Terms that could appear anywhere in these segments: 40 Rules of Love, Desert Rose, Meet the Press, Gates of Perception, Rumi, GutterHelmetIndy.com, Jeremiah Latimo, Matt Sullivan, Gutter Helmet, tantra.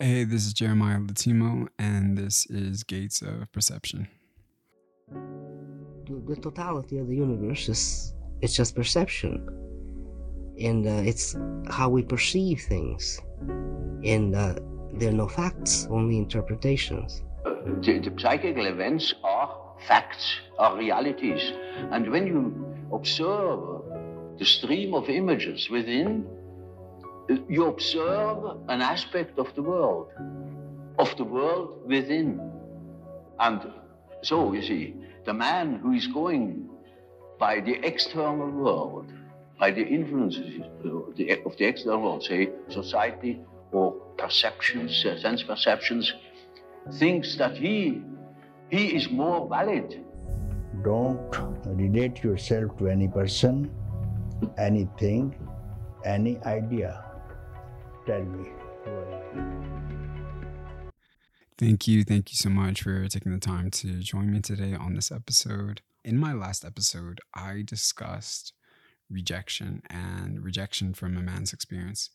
Hey, this is Jeremiah Latimo, and this is Gates of Perception. The totality of the universe is just perception, and it's how we perceive things, and there are no facts, only interpretations. The psychical events are facts, are realities, and when you observe the stream of images within, you observe an aspect of the world within. And so, you see, the man who is going by the external world, by the influences of the external world, say society or perceptions, sense perceptions, thinks that he is more valid. Don't relate yourself to any person, anything, any idea. Tell me. Thank you so much for taking the time to join me today on this episode. In my last episode, I discussed rejection and rejection from a man's experience.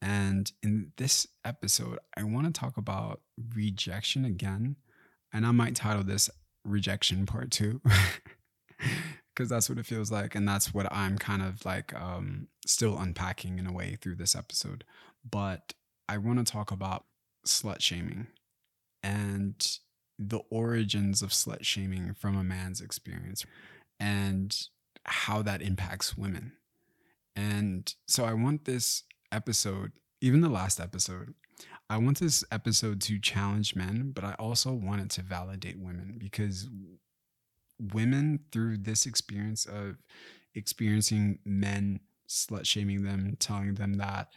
And in this episode, I want to talk about rejection again. And I might title this Rejection Part 2. Because that's what it feels like. And that's what I'm kind of like still unpacking in a way through this episode. But I want to talk about slut shaming and the origins of slut shaming from a man's experience and how that impacts women. And so I want this episode, even the last episode, I want this episode to challenge men, but I also want it to validate women, because women, through this experience of experiencing men slut shaming them, telling them that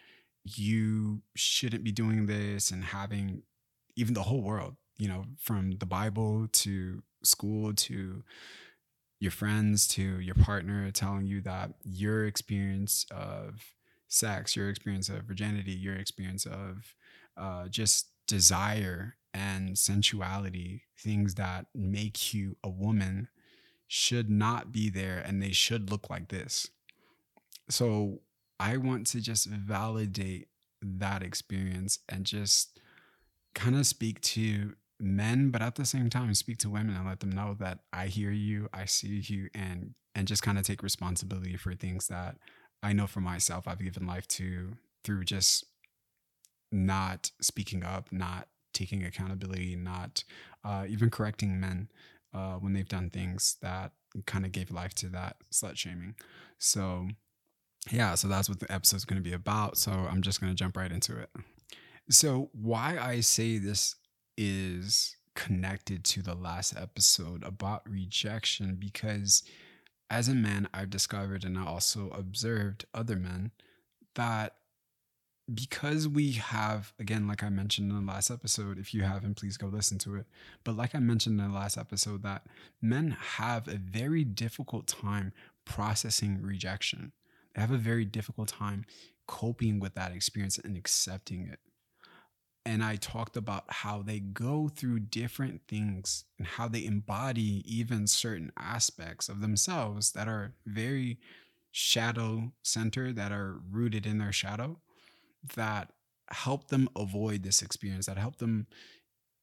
you shouldn't be doing this, and having even the whole world, you know, from the Bible to school to your friends to your partner, telling you that your experience of sex, your experience of virginity, your experience of just desire and sensuality, things that make you a woman, should not be there, and they should look like this. So I want to just validate that experience and just kind of speak to men, but at the same time speak to women and let them know that I hear you, I see you, and just kind of take responsibility for things that I know for myself I've given life to through just not speaking up, not taking accountability, not even correcting men when they've done things that kind of gave life to that slut shaming. So yeah, so that's what the episode's going to be about. So I'm just going to jump right into it. So why I say this is connected to the last episode about rejection, because as a man, I've discovered, and I also observed other men, that because we have, again, like I mentioned in the last episode, if you haven't, please go listen to it. But like I mentioned in the last episode, that men have a very difficult time processing rejection. They have a very difficult time coping with that experience and accepting it. And I talked about how they go through different things and how they embody even certain aspects of themselves that are very shadow-centered, that are rooted in their shadow, that help them avoid this experience, that help them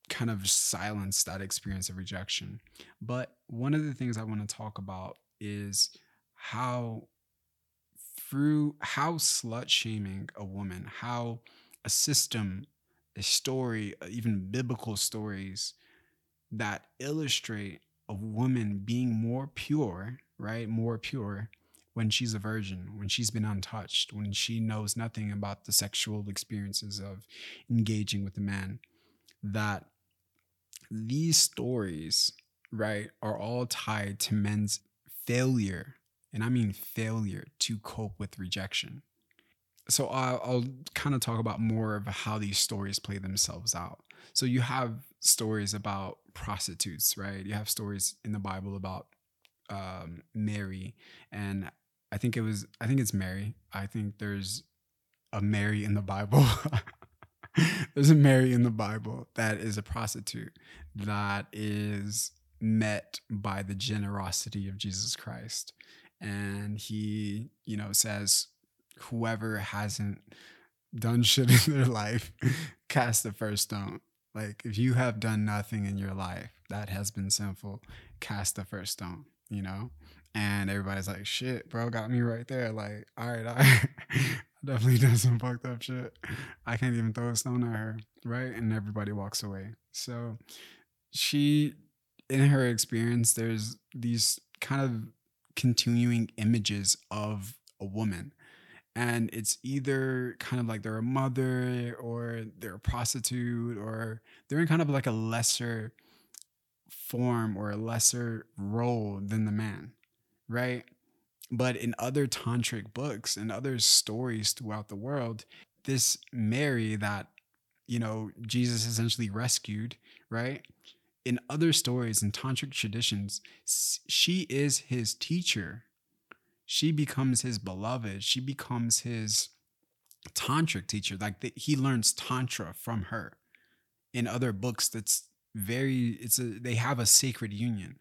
kind of silence that experience of rejection. But one of the things I want to talk about is how slut shaming a woman, how a system, a story, even biblical stories that illustrate a woman being more pure, right? More pure when she's a virgin, when she's been untouched, when she knows nothing about the sexual experiences of engaging with a man, that these stories, right, are all tied to men's failure, and I mean failure, to cope with rejection. So I'll kind of talk about more of how these stories play themselves out. So you have stories about prostitutes, right? You have stories in the Bible about Mary, and I think it's Mary. I think there's a Mary in the Bible. There's a Mary in the Bible that is a prostitute that is met by the generosity of Jesus Christ. And he, you know, says, whoever hasn't done shit in their life, cast the first stone. Like, if you have done nothing in your life that has been sinful, cast the first stone, you know? And everybody's like, shit, bro, got me right there. Like, all right. I definitely done some fucked up shit. I can't even throw a stone at her, right? And everybody walks away. So she, in her experience, there's these kind of continuing images of a woman. And it's either kind of like they're a mother or they're a prostitute or they're in kind of like a lesser form or a lesser role than the man, right? But in other tantric books and other stories throughout the world, this Mary that, you know, Jesus essentially rescued, right? In other stories and tantric traditions, she is his teacher. She becomes his beloved. She becomes his tantric teacher. Like, he learns tantra from her. In other books, they have a sacred union.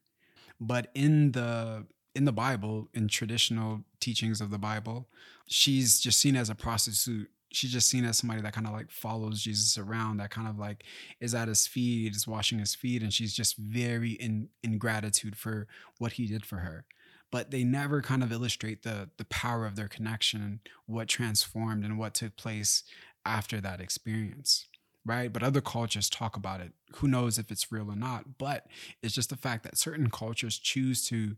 But in the Bible, in traditional teachings of the Bible, she's just seen as a prostitute. She's just seen as somebody that kind of like follows Jesus around, that kind of like is at his feet, is washing his feet, and she's just very in gratitude for what he did for her. But they never kind of illustrate the power of their connection, what transformed and what took place after that experience, right? But other cultures talk about it. Who knows if it's real or not, but it's just the fact that certain cultures choose to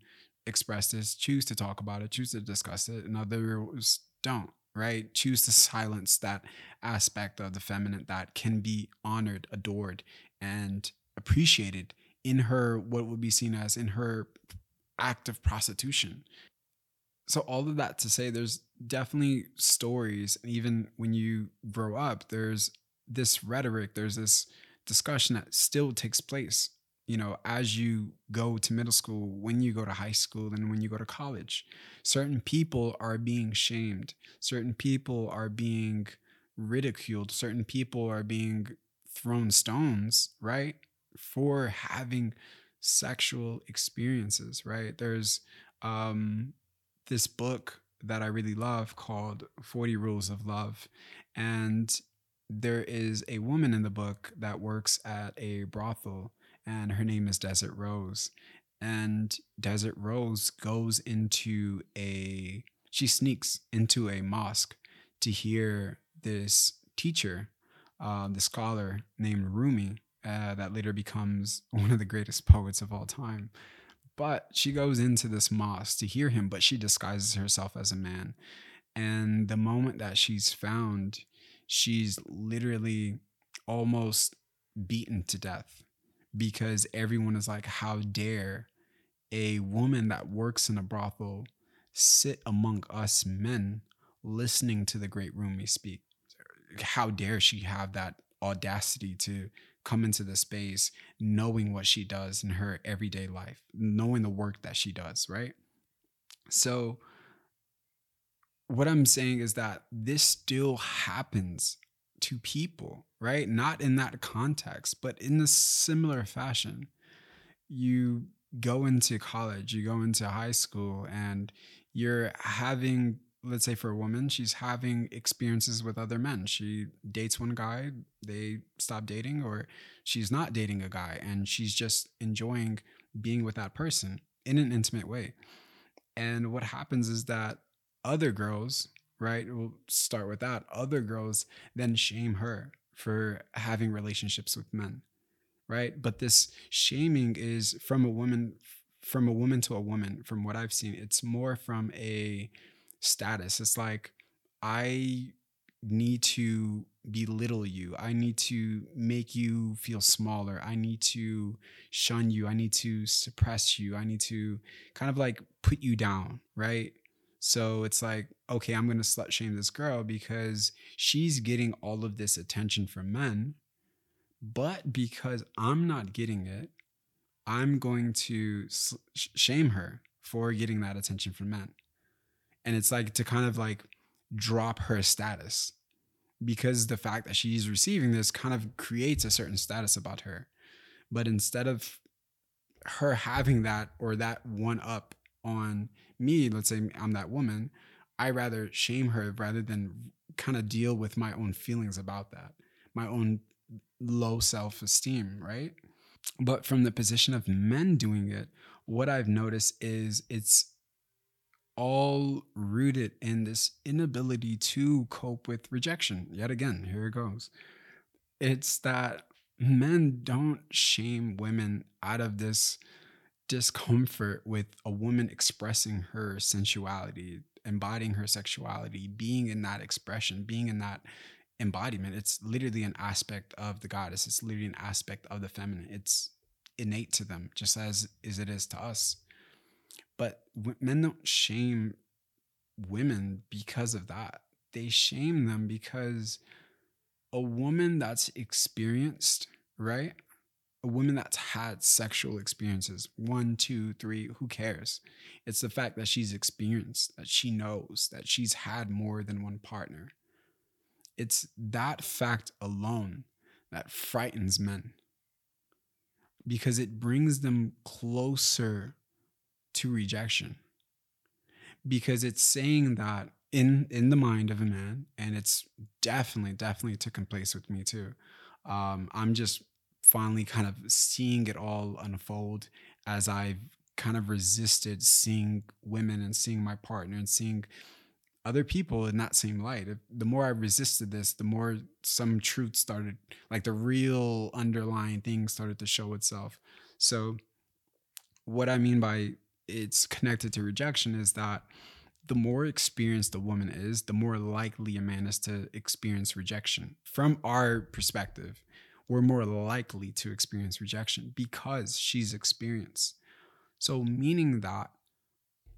express this, choose to talk about it, choose to discuss it, and others don't, right? Choose to silence that aspect of the feminine that can be honored, adored, and appreciated in her, what would be seen as in her act of prostitution. So all of that to say, there's definitely stories, and even when you grow up, there's this rhetoric, there's this discussion that still takes place, you know, as you go to middle school, when you go to high school, and when you go to college. Certain people are being shamed. Certain people are being ridiculed. Certain people are being thrown stones, right? For having sexual experiences, right? There's this book that I really love called 40 Rules of Love. And there is a woman in the book that works at a brothel, and her name is Desert Rose. And Desert Rose sneaks into a mosque to hear this teacher, the scholar named Rumi, that later becomes one of the greatest poets of all time. But she goes into this mosque to hear him, but she disguises herself as a man. And the moment that she's found, she's literally almost beaten to death, because everyone is like, how dare a woman that works in a brothel sit among us men listening to the great Rumi speak? How dare she have that audacity to come into the space, knowing what she does in her everyday life, knowing the work that she does, right? So what I'm saying is that this still happens to people, right? Not in that context, but in a similar fashion. You go into college, you go into high school, and you're having, let's say for a woman, she's having experiences with other men. She dates one guy, they stop dating, or she's not dating a guy and she's just enjoying being with that person in an intimate way. And what happens is that other girls, right, we'll start with that, other girls then shame her for having relationships with men, right? But this shaming is from a woman to a woman. From what I've seen, it's more from a status. It's like, I need to belittle you. I need to make you feel smaller. I need to shun you. I need to suppress you. I need to kind of like put you down, right? So it's like, okay, I'm going to slut shame this girl because she's getting all of this attention from men, but because I'm not getting it, I'm going to shame her for getting that attention from men. And it's like to kind of like drop her status, because the fact that she's receiving this kind of creates a certain status about her. But instead of her having that, or that one up on me, let's say I'm that woman, I rather shame her rather than kind of deal with my own feelings about that, my own low self-esteem, right? But from the position of men doing it, what I've noticed is it's all rooted in this inability to cope with rejection. Yet again, here it goes. It's that men don't shame women out of this discomfort with a woman expressing her sensuality, embodying her sexuality, being in that expression, being in that embodiment. It's literally an aspect of the goddess. It's literally an aspect of the feminine. It's innate to them, just as it is to us. But men don't shame women because of that. They shame them because a woman that's experienced, right? A woman that's had sexual experiences, 1, 2, 3, who cares? It's the fact that she's experienced, that she knows, that she's had more than one partner. It's that fact alone that frightens men, because it brings them closer to rejection. Because it's saying that in the mind of a man, and it's definitely taken place with me too. I'm just finally kind of seeing it all unfold as I've kind of resisted seeing women and seeing my partner and seeing other people in that same light. The more I resisted this, the more some truth started, like the real underlying thing started to show itself. So what I mean by it's connected to rejection is that the more experienced a woman is, the more likely a man is to experience rejection. From our perspective, we're more likely to experience rejection because she's experienced. So meaning that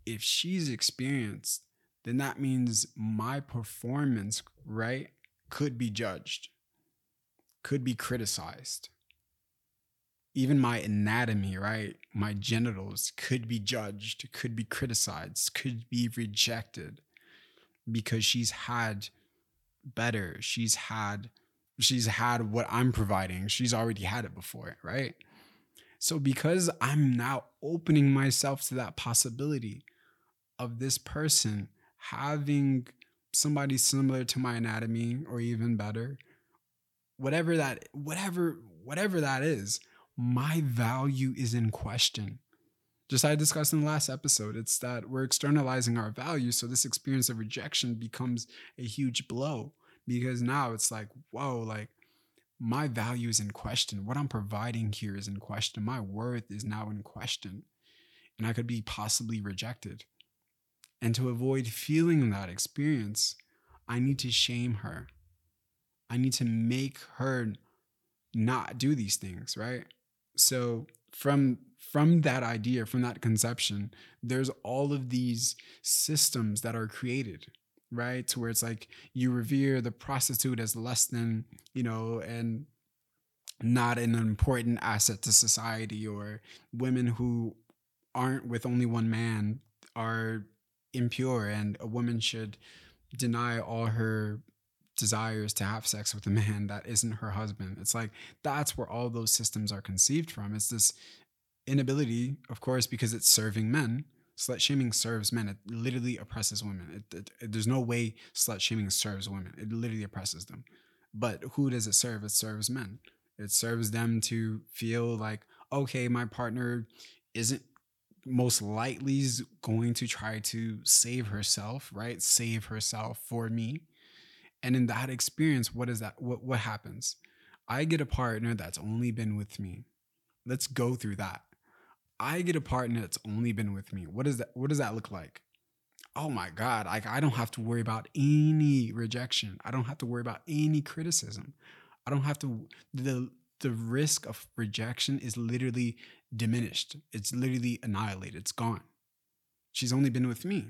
if she's experienced, then that means my performance, right, could be judged, could be criticized. Even my anatomy, right, my genitals could be judged, could be criticized, could be rejected, because she's had better. She's had what I'm providing. She's already had it before, right? So because I'm now opening myself to that possibility of this person having somebody similar to my anatomy or even better, whatever that is, my value is in question. Just as I discussed in the last episode, it's that we're externalizing our value. So this experience of rejection becomes a huge blow, because now it's like, whoa, like my value is in question. What I'm providing here is in question. My worth is now in question, and I could be possibly rejected. And to avoid feeling that experience, I need to shame her. I need to make her not do these things, right? So from that idea, from that conception, there's all of these systems that are created, right? To where it's like you revere the prostitute as less than, you know, and not an important asset to society, or women who aren't with only one man are impure, and a woman should deny all her desires to have sex with a man that isn't her husband. It's like, that's where all those systems are conceived from. It's this inability, of course, because it's serving men. Slut shaming serves men. It literally oppresses women. There's no way slut shaming serves women. It literally oppresses them. But who does it serve? It serves men. It serves them to feel like, okay, my partner isn't most likely is going to try to save herself, right? Save herself for me. And in that experience, what is that? What happens? I get a partner that's only been with me. Let's go through that. I get a partner that's only been with me. What does that look like? Oh my God. Like, I don't have to worry about any rejection. I don't have to worry about any criticism. I don't have to, the risk of rejection is literally diminished. It's literally annihilated. It's gone. She's only been with me.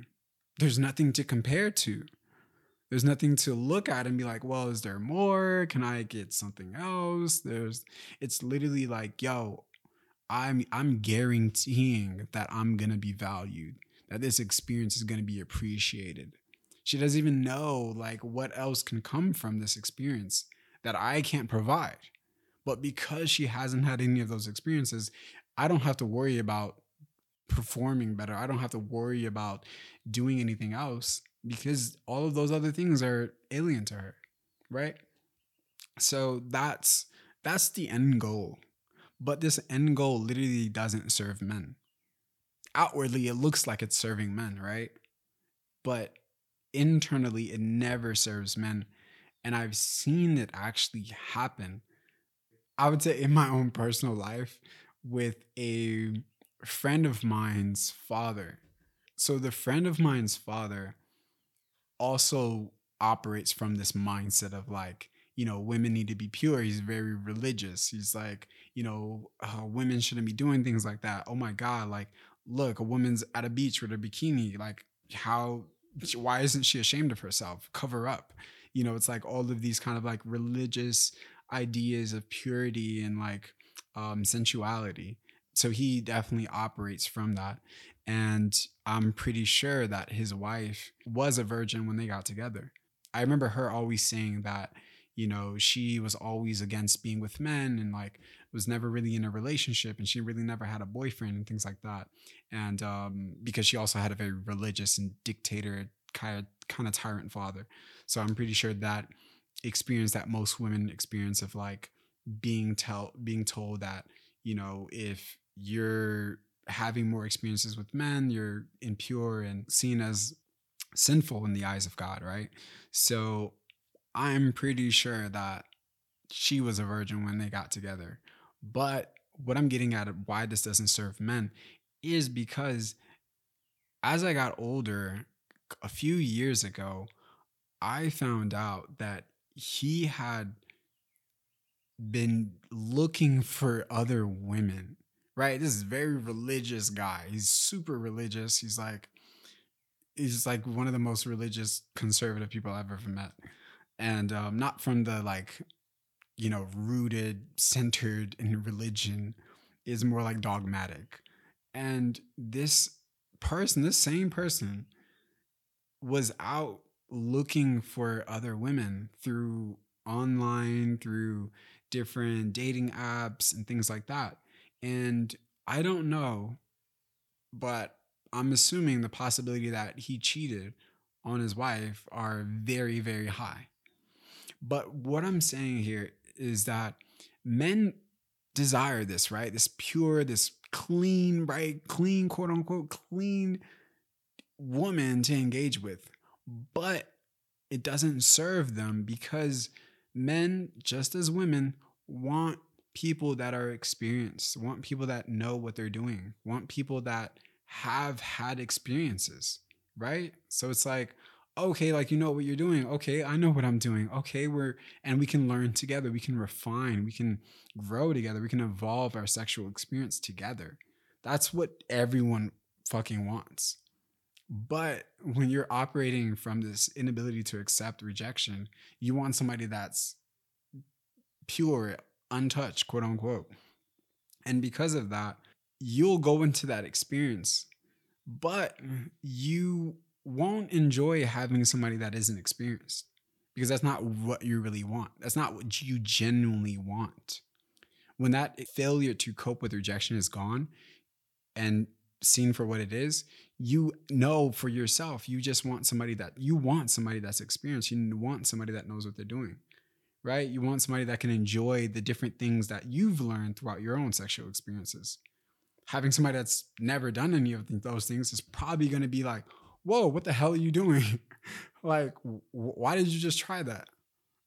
There's nothing to compare to. There's nothing to look at and be like, well, is there more? Can I get something else? It's literally like, yo, I'm guaranteeing that I'm going to be valued, that this experience is going to be appreciated. She doesn't even know like what else can come from this experience that I can't provide. But because she hasn't had any of those experiences, I don't have to worry about performing better. I don't have to worry about doing anything else. because all of those other things are alien to her, right? So that's the end goal. But this end goal literally doesn't serve men. Outwardly, it looks like it's serving men, right? But internally, it never serves men. And I've seen it actually happen, I would say, in my own personal life with a friend of mine's father. So the friend of mine's father also operates from this mindset of like, you know, women need to be pure. He's very religious. He's like, you know, women shouldn't be doing things like that. Oh my God, like, look, a woman's at a beach with a bikini. Like, why isn't she ashamed of herself? Cover up. You know, it's like all of these kind of like religious ideas of purity and like sensuality. So he definitely operates from that. And I'm pretty sure that his wife was a virgin when they got together. I remember her always saying that, you know, she was always against being with men and like was never really in a relationship, and she really never had a boyfriend and things like that. And because she also had a very religious and dictator kind of tyrant father. So I'm pretty sure that experience that most women experience of like being told that, you know, if you're having more experiences with men, you're impure and seen as sinful in the eyes of God, right? So I'm pretty sure that she was a virgin when they got together. But what I'm getting at why this doesn't serve men is because as I got older, a few years ago, I found out that he had been looking for other women, right? This is a very religious guy. He's super religious. He's like one of the most religious conservative people I've ever met. And not from the like, you know, rooted, centered in religion, is more like dogmatic. And this same person was out looking for other women through online, through different dating apps and things like that. And I don't know, but I'm assuming the possibility that he cheated on his wife are very, very high. But what I'm saying here is that men desire this, right? This pure, this clean, right? Clean, quote unquote, clean woman to engage with. But it doesn't serve them because men, just as women, want people that are experienced, want people that know what they're doing, want people that have had experiences, right? So it's like, okay, like, you know what you're doing. Okay, I know what I'm doing. Okay, we can learn together. We can refine. We can grow together. We can evolve our sexual experience together. That's what everyone fucking wants. But when you're operating from this inability to accept rejection, you want somebody that's pure, untouched, quote unquote. And because of that, you'll go into that experience, but you won't enjoy having somebody that isn't experienced, because that's not what you really want. That's not what you genuinely want. When that failure to cope with rejection is gone and seen for what it is, you know for yourself, you just want somebody that you want somebody that's experienced. You want somebody that knows what they're doing, right? You want somebody that can enjoy the different things that you've learned throughout your own sexual experiences. Having somebody that's never done any of those things is probably going to be like, whoa, what the hell are you doing? Like, why did you just try that?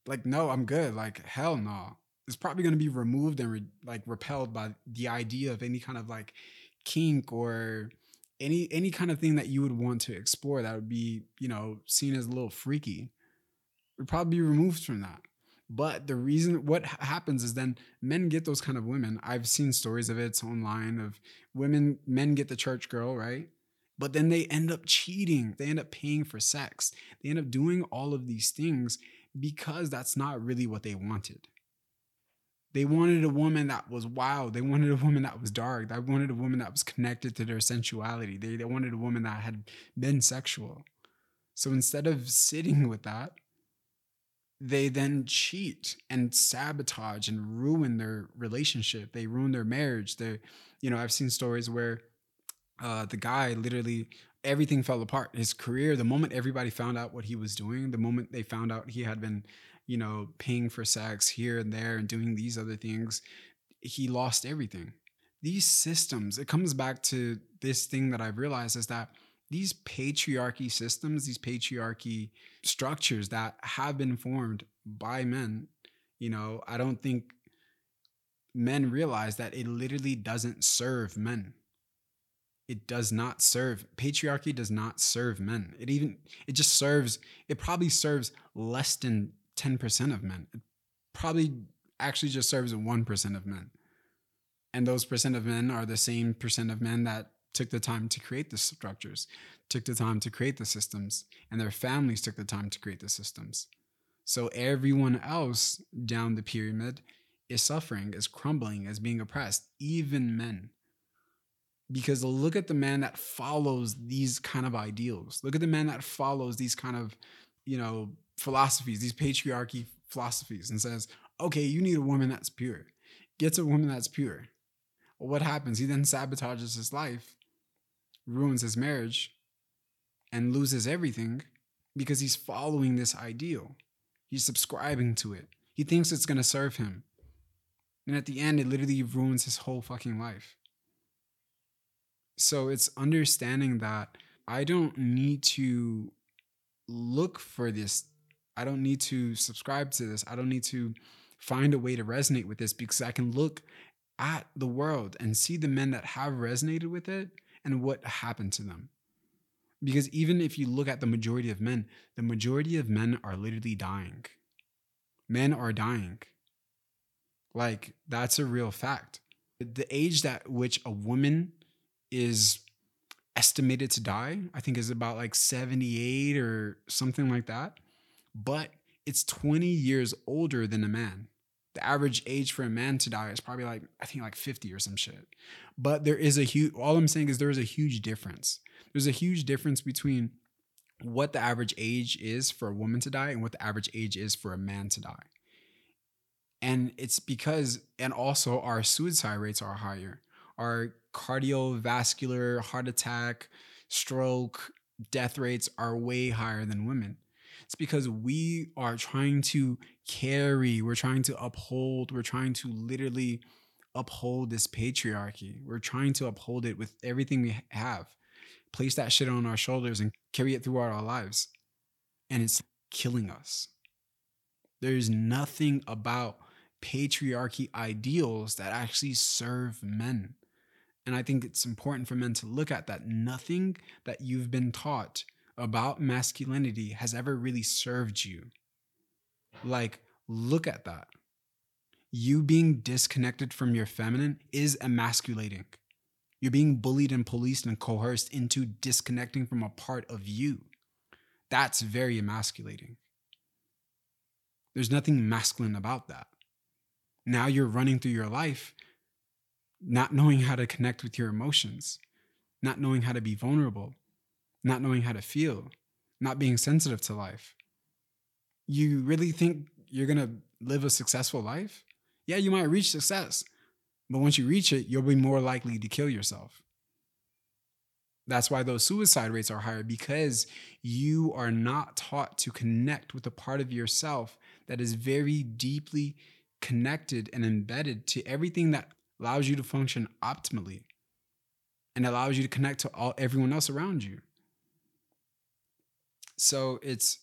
Like, no, I'm good. Like, hell no. It's probably going to be removed and repelled by the idea of any kind of like kink or any kind of thing that you would want to explore that would be, you know, seen as a little freaky. It would probably be removed from that. But the reason what happens is then men get those kind of women. I've seen stories of it. It's online of women. Men get the church girl, right? But then they end up cheating. They end up paying for sex. They end up doing all of these things because that's not really what they wanted. They wanted a woman that was wild. They wanted a woman that was dark. They wanted a woman that was connected to their sensuality. They wanted a woman that had been sexual. So instead of sitting with that, they then cheat and sabotage and ruin their relationship. They ruin their marriage. I've seen stories where the guy literally everything fell apart. His career, the moment everybody found out what he was doing, the moment they found out he had been, you know, paying for sex here and there and doing these other things, he lost everything. These systems, it comes back to this thing that I've realized is that these patriarchy systems, these patriarchy structures that have been formed by men, you know, I don't think men realize that it literally doesn't serve men. It does not serve. Patriarchy does not serve men. It probably serves less than 10% of men. It probably actually just serves 1% of men. And those percent of men are the same percent of men that took the time to create the structures, took the time to create the systems, and their families took the time to create the systems. So everyone else down the pyramid is suffering, is crumbling, is being oppressed, even men. Because look at the man that follows these kind of ideals. Look at the man that follows these kind of, you know, philosophies, these patriarchy philosophies, and says, okay, you need a woman that's pure. Gets a woman that's pure. Well, what happens? He then sabotages his life, ruins his marriage, and loses everything because he's following this ideal. He's subscribing to it. He thinks it's going to serve him. And at the end, it literally ruins his whole fucking life. So it's understanding that I don't need to look for this. I don't need to subscribe to this. I don't need to find a way to resonate with this, because I can look at the world and see the men that have resonated with it and what happened to them. Because even if you look at the majority of men are literally dying. Men are dying. Like, that's a real fact. The age at which a woman is estimated to die, I think, is about like 78 or something like that. But it's 20 years older than a man. The average age for a man to die is probably like, I think, like 50 or some shit. But all I'm saying is there is a huge difference. There's a huge difference between what the average age is for a woman to die and what the average age is for a man to die. And it's because, and also our suicide rates are higher. Our cardiovascular, heart attack, stroke, death rates are way higher than women. It's because we are trying to carry, we're trying to uphold, we're trying to literally uphold this patriarchy. We're trying to uphold it with everything we have. Place that shit on our shoulders and carry it throughout our lives. And it's killing us. There's nothing about patriarchy ideals that actually serve men. And I think it's important for men to look at that. Nothing that you've been taught about masculinity has ever really served you. Like, look at that. You being disconnected from your feminine is emasculating. You're being bullied and policed and coerced into disconnecting from a part of you. That's very emasculating. There's nothing masculine about that. Now you're running through your life not knowing how to connect with your emotions, not knowing how to be vulnerable, not knowing how to feel, not being sensitive to life. You really think you're going to live a successful life? Yeah, you might reach success, but once you reach it, you'll be more likely to kill yourself. That's why those suicide rates are higher, because you are not taught to connect with a part of yourself that is very deeply connected and embedded to everything that allows you to function optimally and allows you to connect to everyone else around you. So it's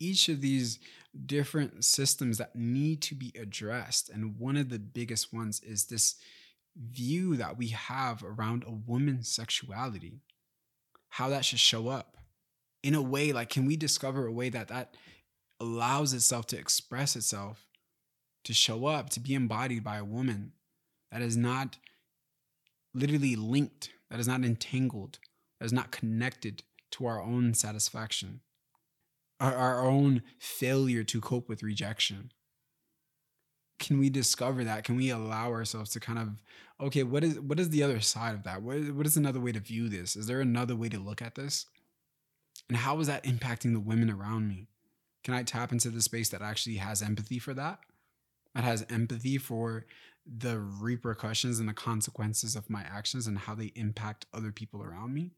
each of these different systems that need to be addressed. And one of the biggest ones is this view that we have around a woman's sexuality, how that should show up in a way. Like, can we discover a way that allows itself to express itself, to show up, to be embodied by a woman, that is not literally linked, that is not entangled, that is not connected to our own satisfaction, our own failure to cope with rejection? Can we discover that? Can we allow ourselves to kind of, okay, what is the other side of that? What is another way to view this? Is there another way to look at this? And how is that impacting the women around me? Can I tap into the space that actually has empathy for that? That has empathy for the repercussions and the consequences of my actions and how they impact other people around me?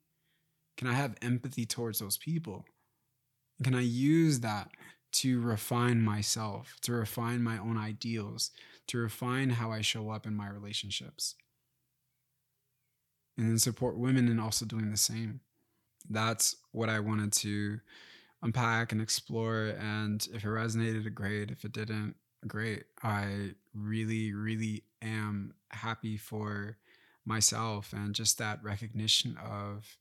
Can I have empathy towards those people? Can I use that to refine myself, to refine my own ideals, to refine how I show up in my relationships? And then support women in also doing the same. That's what I wanted to unpack and explore. And if it resonated, great. If it didn't, great. I really, really am happy for myself and just that recognition of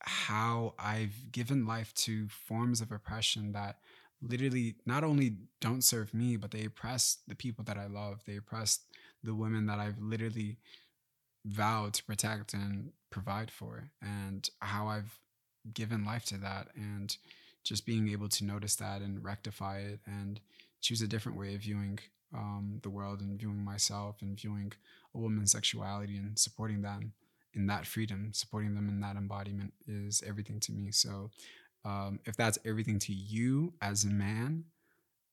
how I've given life to forms of oppression that literally not only don't serve me, but they oppress the people that I love. They oppress the women that I've literally vowed to protect and provide for, and how I've given life to that, and just being able to notice that and rectify it and choose a different way of viewing the world and viewing myself and viewing a woman's sexuality, and supporting them in that freedom, supporting them in that embodiment is everything to me. So if that's everything to you as a man,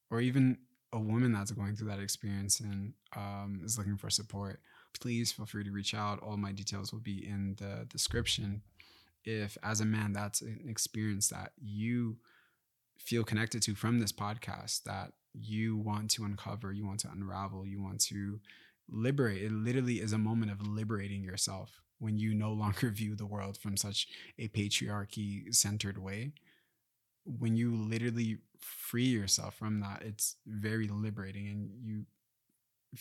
or even a woman that's going through that experience and is looking for support, please feel free to reach out. All my details will be in the description. If as a man, that's an experience that you feel connected to from this podcast, that you want to uncover, you want to unravel, you want to liberate. It literally is a moment of liberating yourself when you no longer view the world from such a patriarchy-centered way. When you literally free yourself from that, it's very liberating, and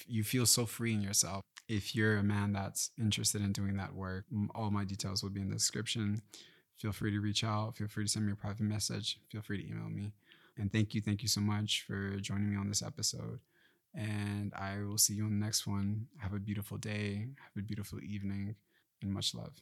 you feel so free in yourself. If you're a man that's interested in doing that work, all my details will be in the description. Feel free to reach out. Feel free to send me a private message. Feel free to email me. And thank you so much for joining me on this episode. And I will see you on the next one. Have a beautiful day. Have a beautiful evening. And much love.